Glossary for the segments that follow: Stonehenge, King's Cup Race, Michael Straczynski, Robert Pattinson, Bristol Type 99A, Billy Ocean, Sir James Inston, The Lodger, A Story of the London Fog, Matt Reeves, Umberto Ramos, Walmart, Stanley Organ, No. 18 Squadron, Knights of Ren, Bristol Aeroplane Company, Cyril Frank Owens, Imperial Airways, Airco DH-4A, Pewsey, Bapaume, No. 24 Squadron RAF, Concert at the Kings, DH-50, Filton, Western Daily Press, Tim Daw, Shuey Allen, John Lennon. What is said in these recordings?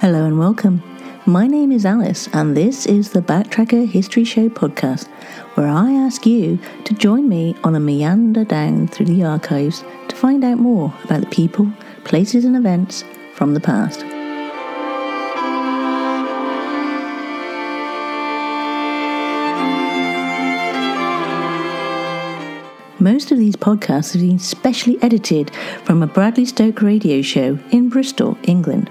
Hello and welcome. My name is Alice and this is the Backtracker History Show podcast, where I ask you to join me on a meander down through the archives to find out more about the people, places and events from the past. Most of these podcasts have been specially edited from a Bradley Stoke radio show in Bristol, England.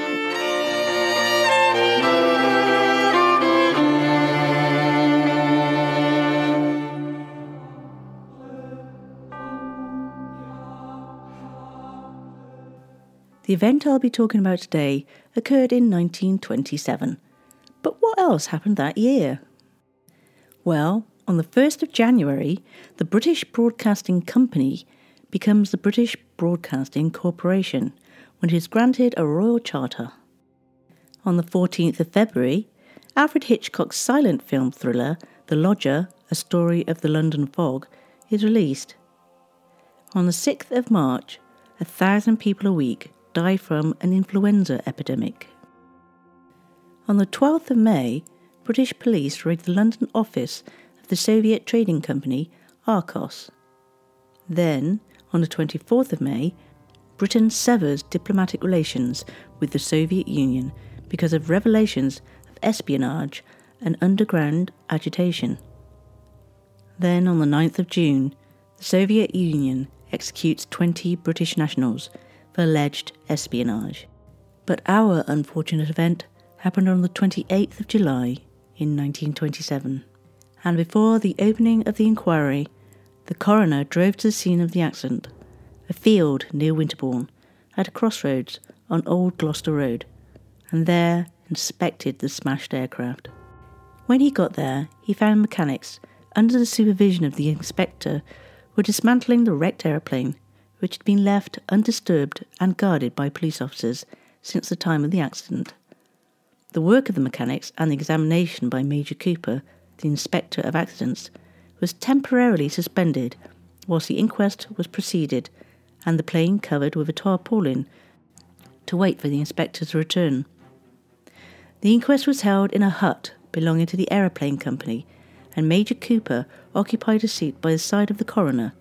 The event I'll be talking about today occurred in 1927. But what else happened that year? Well, on the 1st of January, the British Broadcasting Company becomes the British Broadcasting Corporation when it is granted a royal charter. On the 14th of February, Alfred Hitchcock's silent film thriller, The Lodger, A Story of the London Fog, is released. On the 6th of March, 1,000 people a week die from an influenza epidemic. On the 12th of May, British police raid the London office of the Soviet trading company Arcos. Then, on the 24th of May, Britain severs diplomatic relations with the Soviet Union because of revelations of espionage and underground agitation. Then, on the 9th of June, the Soviet Union executes 20 British nationals for alleged espionage. But our unfortunate event happened on the 28th of July in 1927, and before the opening of the inquiry, the coroner drove to the scene of the accident, a field near Winterbourne, at a crossroads on Old Gloucester Road, and there inspected the smashed aircraft. When he got there, he found mechanics, under the supervision of the inspector, were dismantling the wrecked aeroplane, which had been left undisturbed and guarded by police officers since the time of the accident. The work of the mechanics and the examination by Major Cooper, the Inspector of Accidents, was temporarily suspended whilst the inquest was proceeded and the plane covered with a tarpaulin to wait for the inspector's return. The inquest was held in a hut belonging to the aeroplane company, and Major Cooper occupied a seat by the side of the coroner.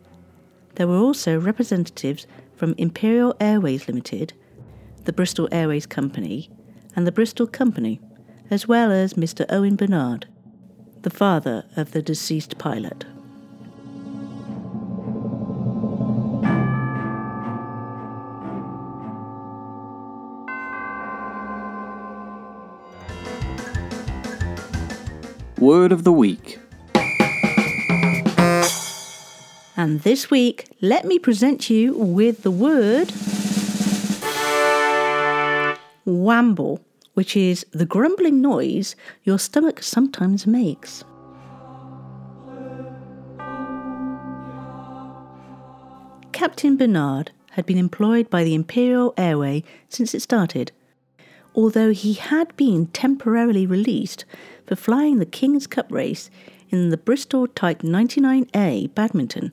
There were also representatives from Imperial Airways Limited, the Bristol Airways Company, and the Bristol Company, as well as Mr. Owen Barnard, the father of the deceased pilot. Word of the Week. And this week, let me present you with the word wamble, which is the grumbling noise your stomach sometimes makes. Captain Barnard had been employed by the Imperial Airways since it started, although he had been temporarily released for flying the King's Cup race in the Bristol Type 99A badminton,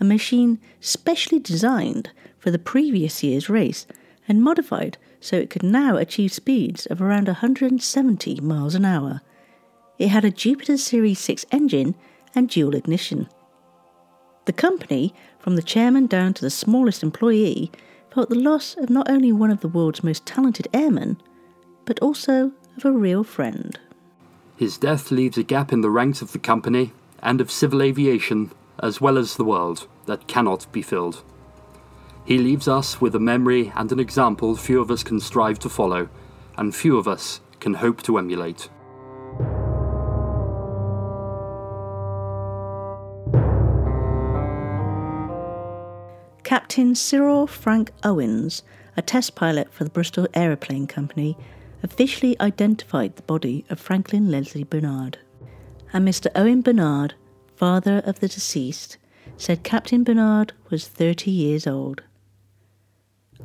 a machine specially designed for the previous year's race and modified so it could now achieve speeds of around 170 miles an hour. It had a Jupiter Series 6 engine and dual ignition. The company, from the chairman down to the smallest employee, felt the loss of not only one of the world's most talented airmen, but also of a real friend. His death leaves a gap in the ranks of the company and of civil aviation, as well as the world, that cannot be filled. He leaves us with a memory and an example few of us can strive to follow, and few of us can hope to emulate. Captain Cyril Frank Owens, a test pilot for the Bristol Aeroplane Company, officially identified the body of Franklin Leslie Barnard. And Mr. Owen Barnard, father of the deceased, said Captain Barnard was 30 years old.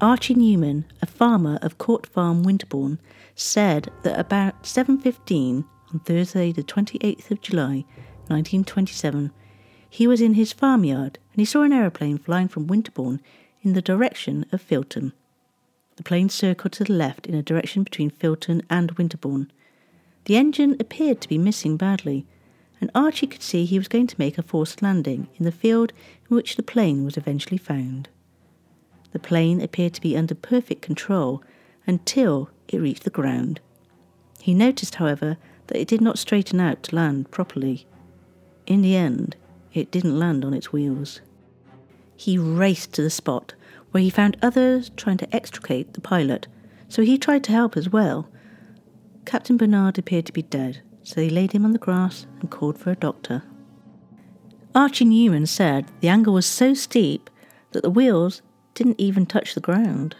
Archie Newman, a farmer of Court Farm, Winterbourne, said that about 7:15 on Thursday the 28th of July 1927, he was in his farmyard and he saw an aeroplane flying from Winterbourne in the direction of Filton. The plane circled to the left in a direction between Filton and Winterbourne. The engine appeared to be missing badly, and Archie could see he was going to make a forced landing in the field in which the plane was eventually found. The plane appeared to be under perfect control until it reached the ground. He noticed, however, that it did not straighten out to land properly. In the end, it didn't land on its wheels. He raced to the spot, where he found others trying to extricate the pilot, so he tried to help as well. Captain Barnard appeared to be dead, so they laid him on the grass and called for a doctor. Archie Newman said the angle was so steep that the wheels didn't even touch the ground.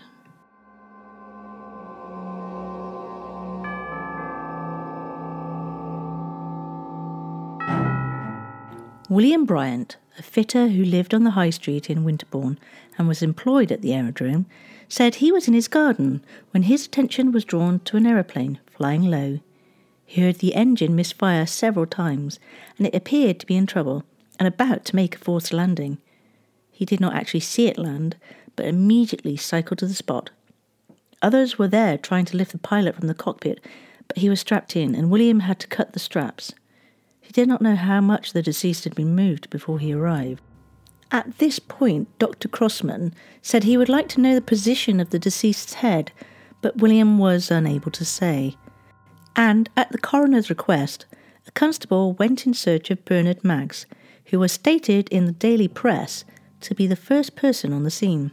William Bryant, a fitter who lived on the High Street in Winterbourne and was employed at the aerodrome, said he was in his garden when his attention was drawn to an aeroplane flying low. He heard the engine misfire several times, and it appeared to be in trouble and about to make a forced landing. He did not actually see it land, but immediately cycled to the spot. Others were there trying to lift the pilot from the cockpit, but he was strapped in, and William had to cut the straps. He did not know how much the deceased had been moved before he arrived. At this point, Dr. Crossman said he would like to know the position of the deceased's head, but William was unable to say. And at the coroner's request, a constable went in search of Barnard Maggs, who was stated in the Daily Press to be the first person on the scene.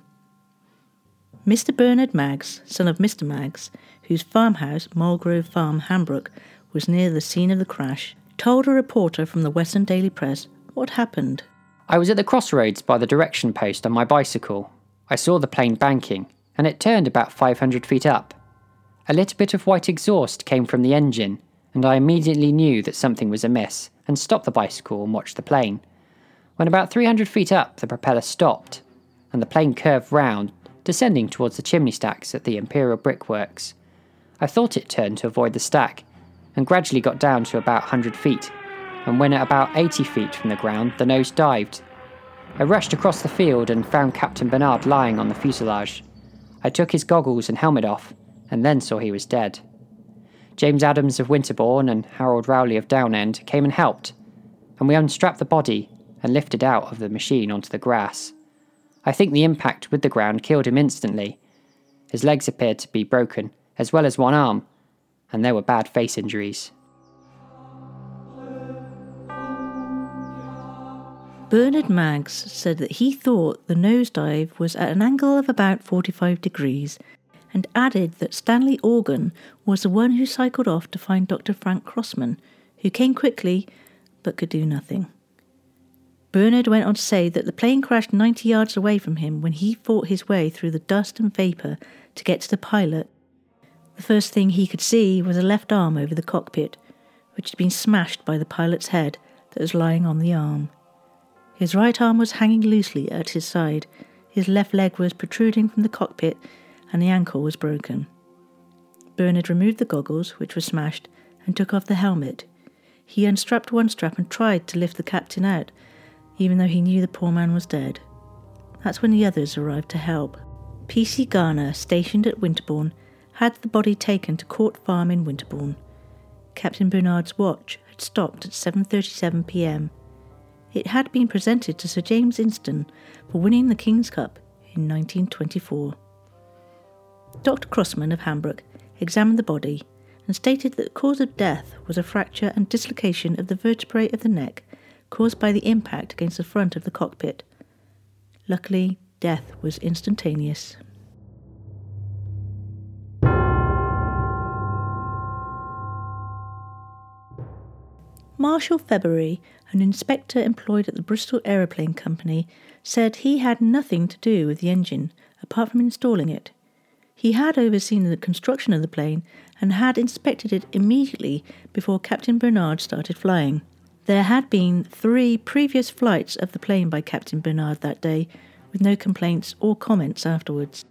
Mr. Barnard Maggs, son of Mr. Maggs, whose farmhouse, Mulgrove Farm, Hambrook, was near the scene of the crash, told a reporter from the Western Daily Press what happened. I was at the crossroads by the direction post on my bicycle. I saw the plane banking, and it turned about 500 feet up. A little bit of white exhaust came from the engine, and I immediately knew that something was amiss, and stopped the bicycle and watched the plane. When about 300 feet up, the propeller stopped, and the plane curved round, descending towards the chimney stacks at the Imperial Brickworks. I thought it turned to avoid the stack, and gradually got down to about 100 feet, and when at about 80 feet from the ground, the nose dived. I rushed across the field and found Captain Barnard lying on the fuselage. I took his goggles and helmet off, and then saw he was dead. James Adams of Winterbourne and Harold Rowley of Downend came and helped, and we unstrapped the body and lifted out of the machine onto the grass. I think the impact with the ground killed him instantly. His legs appeared to be broken, as well as one arm, and there were bad face injuries. Barnard Maggs said that he thought the nosedive was at an angle of about 45 degrees, and added that Stanley Organ was the one who cycled off to find Dr. Frank Crossman, who came quickly but could do nothing. Barnard went on to say that the plane crashed 90 yards away from him when he fought his way through the dust and vapour to get to the pilot. The first thing he could see was a left arm over the cockpit, which had been smashed by the pilot's head that was lying on the arm. His right arm was hanging loosely at his side, his left leg was protruding from the cockpit, and the ankle was broken. Barnard removed the goggles, which were smashed, and took off the helmet. He unstrapped one strap and tried to lift the captain out, even though he knew the poor man was dead. That's when the others arrived to help. PC Garner, stationed at Winterbourne, had the body taken to Court Farm in Winterbourne. Captain Barnard's watch had stopped at 7:37 p.m. It had been presented to Sir James Inston for winning the King's Cup in 1924. Dr. Crossman of Hambrook examined the body and stated that the cause of death was a fracture and dislocation of the vertebrae of the neck caused by the impact against the front of the cockpit. Luckily, death was instantaneous. Marshall February, an inspector employed at the Bristol Aeroplane Company, said he had nothing to do with the engine, apart from installing it. He had overseen the construction of the plane and had inspected it immediately before Captain Barnard started flying. There had been 3 previous flights of the plane by Captain Barnard that day, with no complaints or comments afterwards.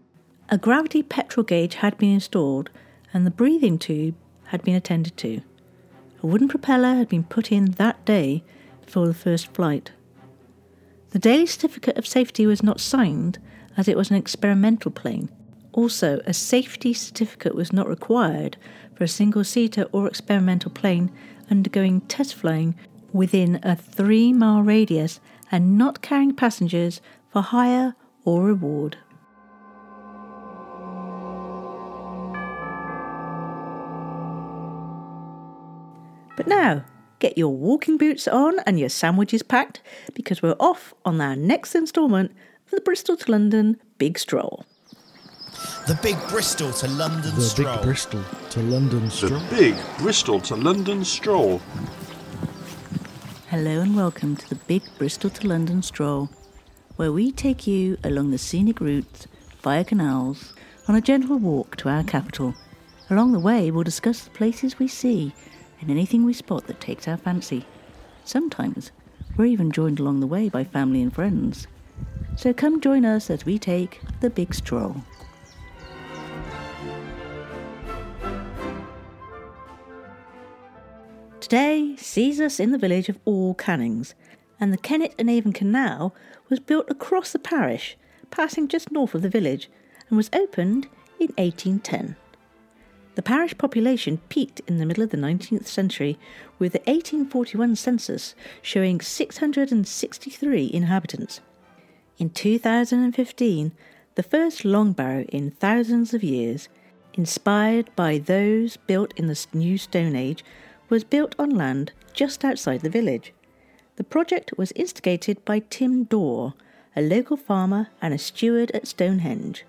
A gravity petrol gauge had been installed, and the breathing tube had been attended to. A wooden propeller had been put in that day before the first flight. The daily certificate of safety was not signed, as it was an experimental plane. Also, a safety certificate was not required for a single-seater or experimental plane undergoing test flying within a 3-mile radius and not carrying passengers for hire or reward. But now, get your walking boots on and your sandwiches packed, because we're off on our next instalment for the Bristol to London Big Stroll. The Big Bristol to London Stroll. The Big Bristol to London Stroll. The Big Bristol to London Stroll. Hello and welcome to the Big Bristol to London Stroll, where we take you along the scenic routes via canals on a gentle walk to our capital. Along the way, we'll discuss the places we see and anything we spot that takes our fancy. Sometimes we're even joined along the way by family and friends. So come join us as we take the Big Stroll. Today sees us in the village of All Cannings, and the Kennet and Avon Canal was built across the parish, passing just north of the village, and was opened in 1810. The parish population peaked in the middle of the 19th century, with the 1841 census showing 663 inhabitants. In 2015, the first long barrow in thousands of years, inspired by those built in the new Stone Age, was built on land just outside the village. The project was instigated by Tim Daw, a local farmer and a steward at Stonehenge.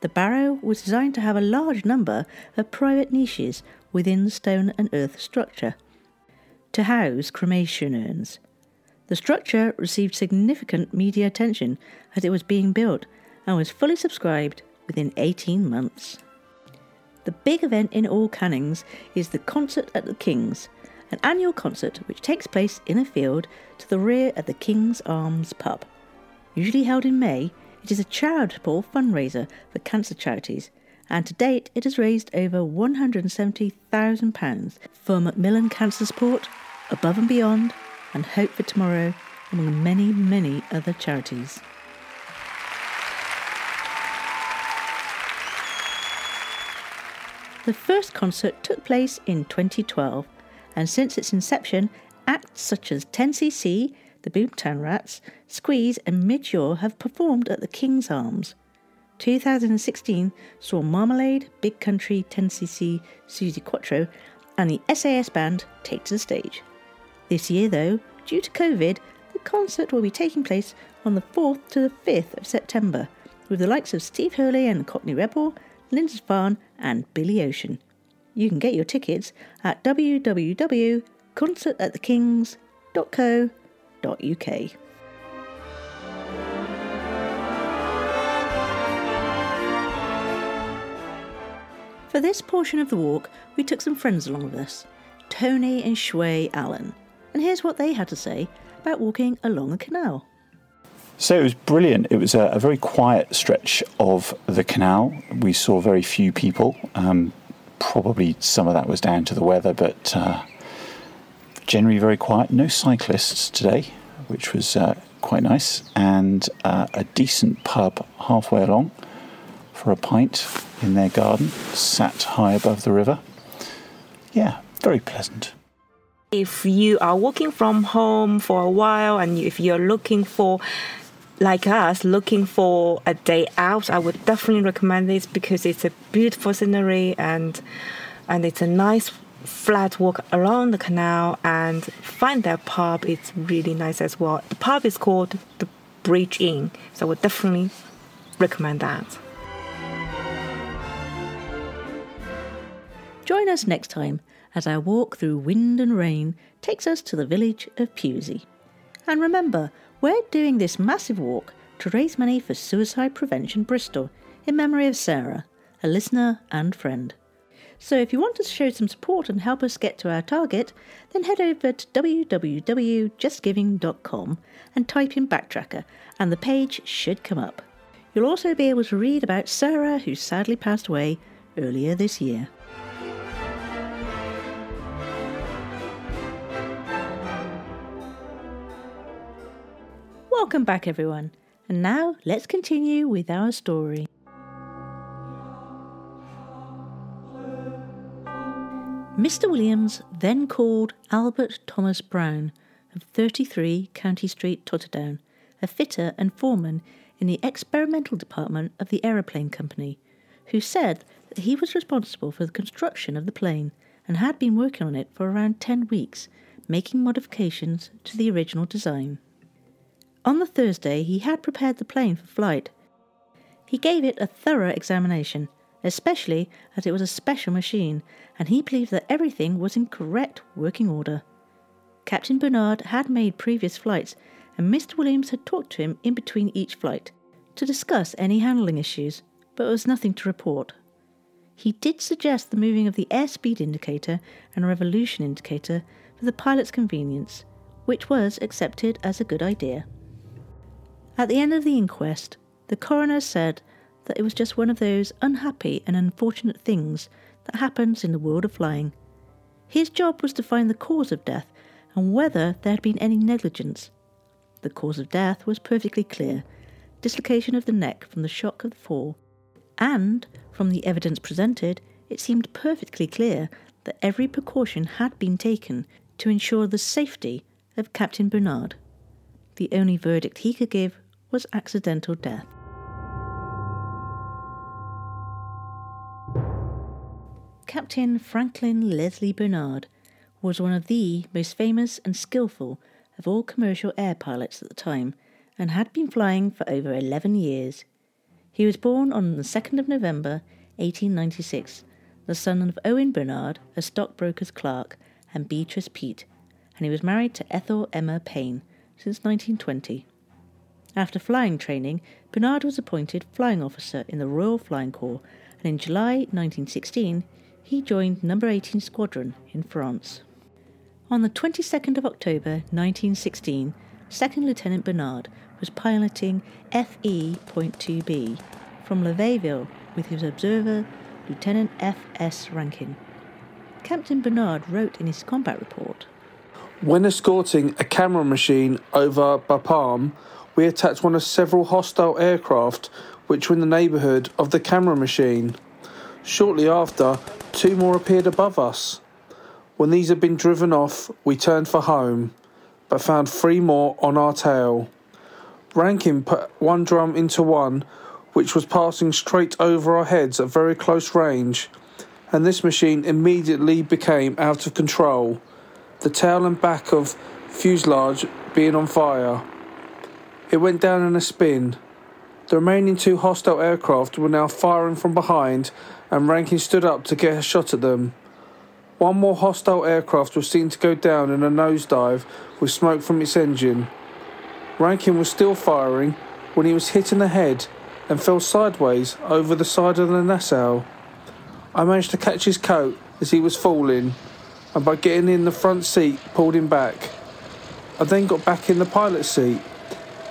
The barrow was designed to have a large number of private niches within the stone and earth structure to house cremation urns. The structure received significant media attention as it was being built and was fully subscribed within 18 months. The big event in All Cannings is the Concert at the Kings, an annual concert which takes place in a field to the rear of the King's Arms pub. Usually held in May, it is a charitable fundraiser for cancer charities, and to date it has raised over £170,000 for Macmillan Cancer Support, Above and Beyond, and Hope for Tomorrow, among many, many other charities. The first concert took place in 2012, and since its inception, acts such as 10cc, the Boomtown Rats, Squeeze and Midure have performed at the King's Arms. 2016 saw Marmalade, Big Country, 10cc, Susie Quattro and the SAS band take to the stage. This year though, due to COVID, the concert will be taking place on the 4th to the 5th of September, with the likes of Steve Hurley and the Cockney Rebel, Lindsay Farn and Billy Ocean. You can get your tickets at www.concertatthekings.co.uk. For this portion of the walk, we took some friends along with us, Tony and Shuey Allen, and here's what they had to say about walking along a canal. So it was brilliant. It was a very quiet stretch of the canal. We saw very few people. Probably some of that was down to the weather, but generally very quiet. No cyclists today, which was quite nice. And a decent pub halfway along for a pint in their garden, sat high above the river. Yeah, very pleasant. If you are walking from home for a while and if you're looking for, like us, looking for a day out, I would definitely recommend this because it's a beautiful scenery and it's a nice flat walk along the canal and find that pub. It's really nice as well. The pub is called the Bridge Inn, so I would definitely recommend that. Join us next time as our walk through wind and rain takes us to the village of Pewsey. And remember, we're doing this massive walk to raise money for Suicide Prevention Bristol in memory of Sarah, a listener and friend. So if you want to show some support and help us get to our target, then head over to www.justgiving.com and type in Backtracker, and the page should come up. You'll also be able to read about Sarah, who sadly passed away earlier this year. Welcome back, everyone, and now let's continue with our story. Mr. Williams then called Albert Thomas Brown of 33 County Street, Totterdown, a fitter and foreman in the experimental department of the Aeroplane Company, who said that he was responsible for the construction of the plane and had been working on it for around 10 weeks, making modifications to the original design. On the Thursday, he had prepared the plane for flight. He gave it a thorough examination, especially as it was a special machine, and he believed that everything was in correct working order. Captain Barnard had made previous flights, and Mr. Williams had talked to him in between each flight to discuss any handling issues, but there was nothing to report. He did suggest the moving of the airspeed indicator and revolution indicator for the pilot's convenience, which was accepted as a good idea. At the end of the inquest, the coroner said that it was just one of those unhappy and unfortunate things that happens in the world of flying. His job was to find the cause of death and whether there had been any negligence. The cause of death was perfectly clear: dislocation of the neck from the shock of the fall. And, from the evidence presented, it seemed perfectly clear that every precaution had been taken to ensure the safety of Captain Barnard. The only verdict he could give was accidental death. Captain Franklin Leslie Barnard was one of the most famous and skillful of all commercial air pilots at the time, and had been flying for over 11 years. He was born on the 2nd of November 1896, the son of Owen Barnard, a stockbroker's clerk, and Beatrice Peat, and he was married to Ethel Emma Payne since 1920. After flying training, Barnard was appointed flying officer in the Royal Flying Corps, and in July 1916 he joined No. 18 Squadron in France. On the 22nd of October 1916, Second Lieutenant Barnard was piloting FE.2B from Levéville with his observer, Lieutenant F.S. Rankin. Captain Barnard wrote in his combat report, "When escorting a camera machine over Bapaume, we attacked one of several hostile aircraft which were in the neighbourhood of the camera machine. Shortly after, two more appeared above us. When these had been driven off, we turned for home, but found three more on our tail. Rankin put one drum into one, which was passing straight over our heads at very close range, and this machine immediately became out of control, the tail and back of fuselage being on fire. It went down in a spin. The remaining two hostile aircraft were now firing from behind, and Rankin stood up to get a shot at them. One more hostile aircraft was seen to go down in a nosedive with smoke from its engine. Rankin was still firing when he was hit in the head and fell sideways over the side of the Nassau. I managed to catch his coat as he was falling, and by getting in the front seat, pulled him back. I then got back in the pilot's seat.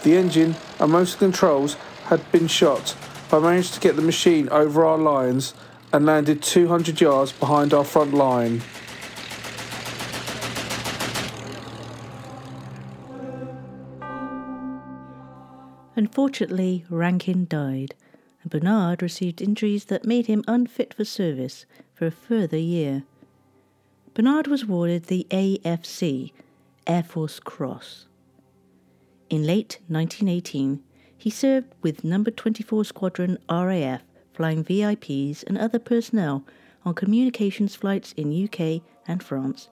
The engine and most of the controls had been shot, but I managed to get the machine over our lines and landed 200 yards behind our front line." Unfortunately, Rankin died, and Barnard received injuries that made him unfit for service for a further year. Barnard was awarded the AFC, Air Force Cross. In late 1918, he served with No. 24 Squadron RAF, flying VIPs and other personnel on communications flights in UK and France.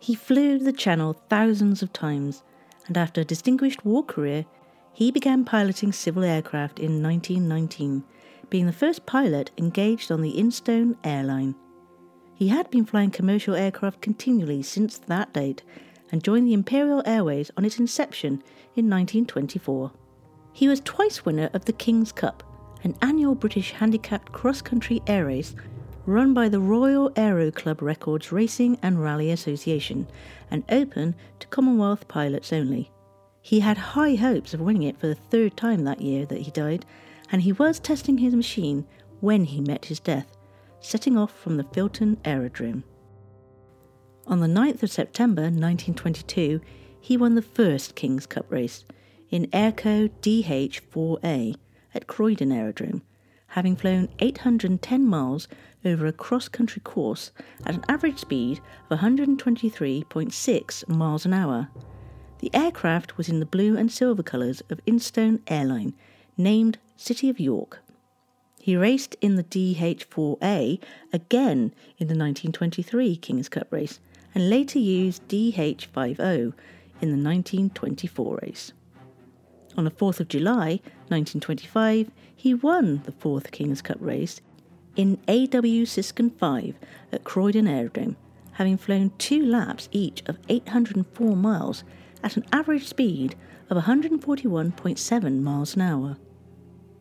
He flew the Channel thousands of times, and after a distinguished war career, he began piloting civil aircraft in 1919, being the first pilot engaged on the Instone Airline. He had been flying commercial aircraft continually since that date and joined the Imperial Airways on its inception in 1924. He was twice winner of the King's Cup, an annual British handicapped cross-country air race run by the Royal Aero Club Records Racing and Rally Association and open to Commonwealth pilots only. He had high hopes of winning it for the third time that year that he died, and he was testing his machine when he met his death, setting off from the Filton Aerodrome. On the 9th of September 1922, he won the first King's Cup race in Airco DH-4A at Croydon Aerodrome, having flown 810 miles over a cross-country course at an average speed of 123.6 miles an hour. The aircraft was in the blue and silver colours of Instone Airline, named City of York. He raced in the DH-4A again in the 1923 King's Cup race and later used DH-50 in the 1924 race. On the 4th of July 1925, he won the fourth King's Cup race in AW Siskin 5 at Croydon Aerodrome, having flown two laps each of 804 miles at an average speed of 141.7 miles an hour.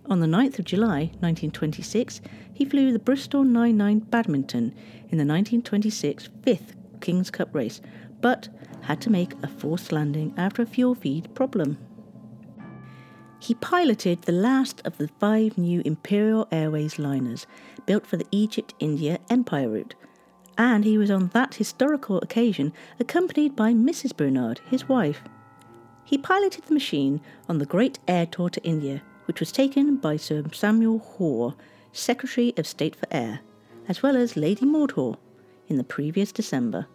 On the 9th of July 1926, he flew the Bristol 99 Badminton in the 1926 fifth King's Cup race, but had to make a forced landing after a fuel feed problem. He piloted the last of the five new Imperial Airways liners built for the Egypt-India Empire route, and he was on that historical occasion accompanied by Mrs. Barnard, his wife. He piloted the machine on the Great Air Tour to India, which was taken by Sir Samuel Hoare, Secretary of State for Air, as well as Lady Maud Hoare, in the previous December.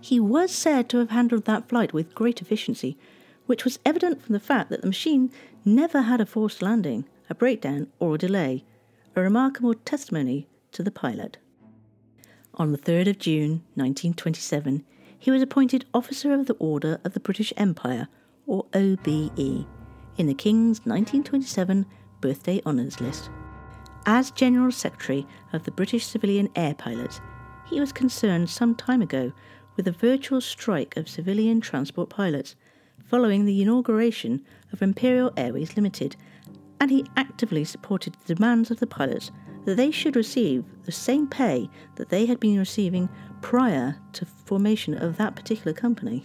He was said to have handled that flight with great efficiency, which was evident from the fact that the machine never had a forced landing, a breakdown or a delay, a remarkable testimony to the pilot. On the 3rd of June 1927, he was appointed Officer of the Order of the British Empire, or OBE, in the King's 1927 Birthday Honours List. As General Secretary of the British Civilian Air Pilots, he was concerned some time ago with a virtual strike of civilian transport pilots following the inauguration of Imperial Airways Limited, and he actively supported the demands of the pilots that they should receive the same pay that they had been receiving prior to formation of that particular company.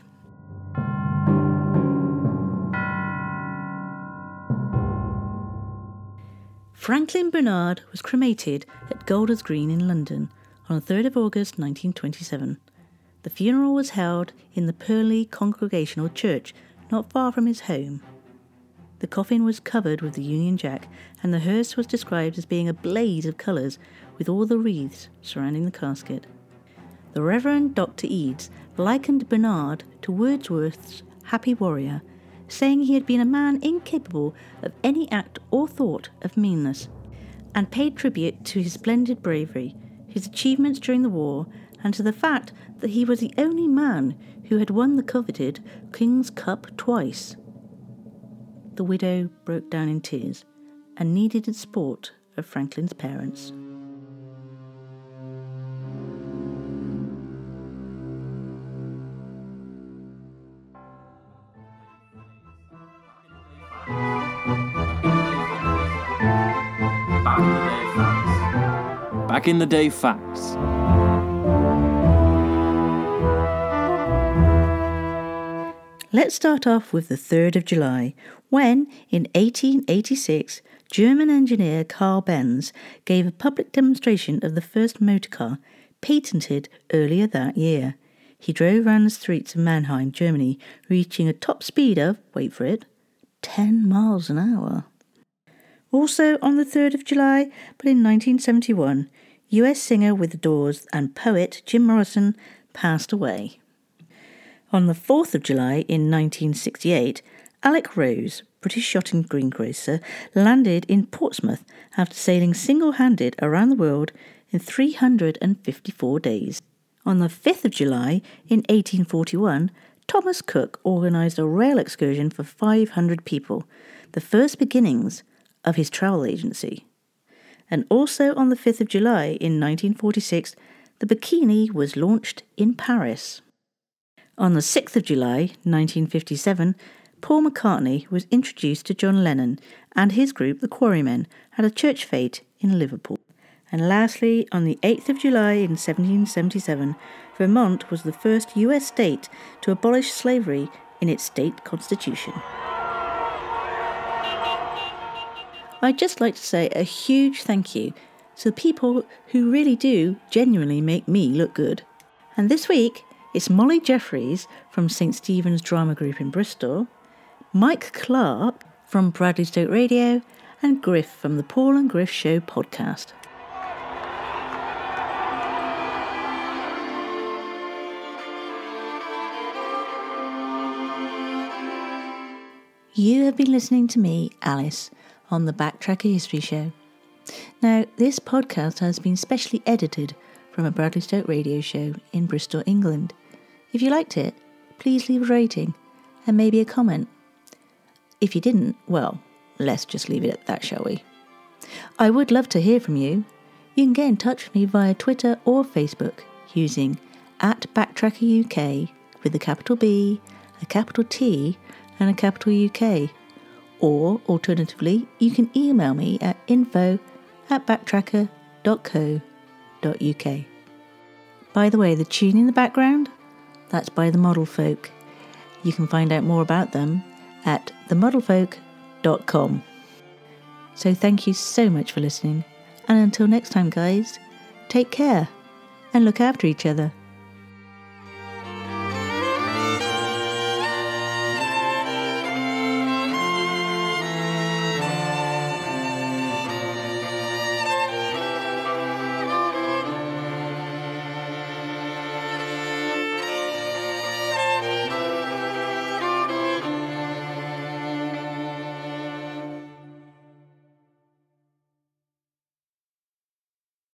Franklin Barnard was cremated at Golders Green in London on the 3rd of August 1927. The funeral was held in the Purley Congregational Church, not far from his home. The coffin was covered with the Union Jack, and the hearse was described as being a blaze of colours with all the wreaths surrounding the casket. The Reverend Dr. Eads likened Barnard to Wordsworth's Happy Warrior, saying he had been a man incapable of any act or thought of meanness, and paid tribute to his splendid bravery, his achievements during the war, and to the fact that he was the only man who had won the coveted King's Cup twice. The widow broke down in tears and needed the support of Franklin's parents. Back in the Day Facts. Let's start off with the 3rd of July, when, in 1886, German engineer Carl Benz gave a public demonstration of the first motor car, patented earlier that year. He drove around the streets of Mannheim, Germany, reaching a top speed of, wait for it, 10 miles an hour. Also on the 3rd of July, but in 1971, US singer with the Doors and poet Jim Morrison passed away. On the 4th of July in 1968, Alec Rose, British yachting greengrocer, landed in Portsmouth after sailing single-handed around the world in 354 days. On the 5th of July in 1841, Thomas Cook organised a rail excursion for 500 people, the first beginnings of his travel agency. And also on the 5th of July in 1946, the Bikini was launched in Paris. On the 6th of July 1957, Paul McCartney was introduced to John Lennon, and his group, the Quarrymen, had a church fete in Liverpool. And lastly, on the 8th of July in 1777, Vermont was the first US state to abolish slavery in its state constitution. I'd just like to say a huge thank you to the people who really do genuinely make me look good. And this week, it's Molly Jeffries from St Stephen's Drama Group in Bristol, Mike Clark from Bradley Stoke Radio, and Griff from the Paul and Griff Show podcast. You have been listening to me, Alice, on the Backtracker History Show. Now, this podcast has been specially edited from a Bradley Stoke radio show in Bristol, England. If you liked it, please leave a rating and maybe a comment. If you didn't, well, let's just leave it at that, shall we? I would love to hear from you. You can get in touch with me via Twitter or Facebook using @BacktrackerUK with a capital B, a capital T, and a capital UK. Or, alternatively, you can email me at info@backtracker.co.uk. By the way, the tune in the background? That's by The Model Folk. You can find out more about them at themodelfolk.com. So thank you so much for listening. And until next time, guys, take care and look after each other.